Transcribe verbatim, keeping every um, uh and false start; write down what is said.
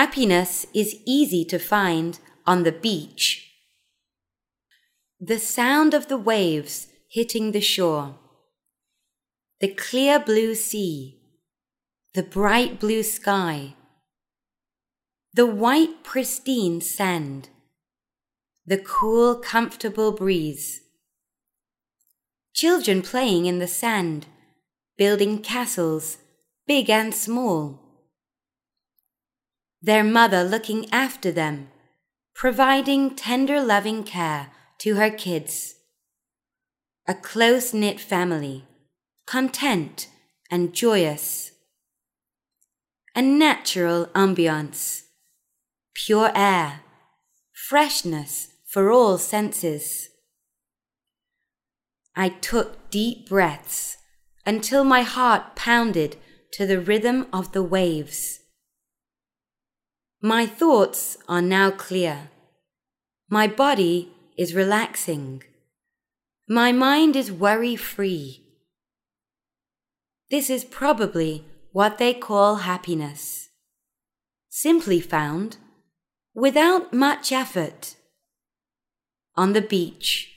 Happiness is easy to find on the beach. The sound of the waves hitting the shore. The clear blue sea. The bright blue sky. The white, pristine sand. The cool, comfortable breeze. Children playing in the sand, building castles, big and small. Their mother looking after them, providing tender, loving care to her kids. A close-knit family, content and joyous. A natural ambiance, pure air, freshness for all senses. I took deep breaths until my heart pounded to the rhythm of the waves. My thoughts are now clear. My body is relaxing. My mind is worry-free. This is probably what they call happiness. Simply found, without much effort, on the beach.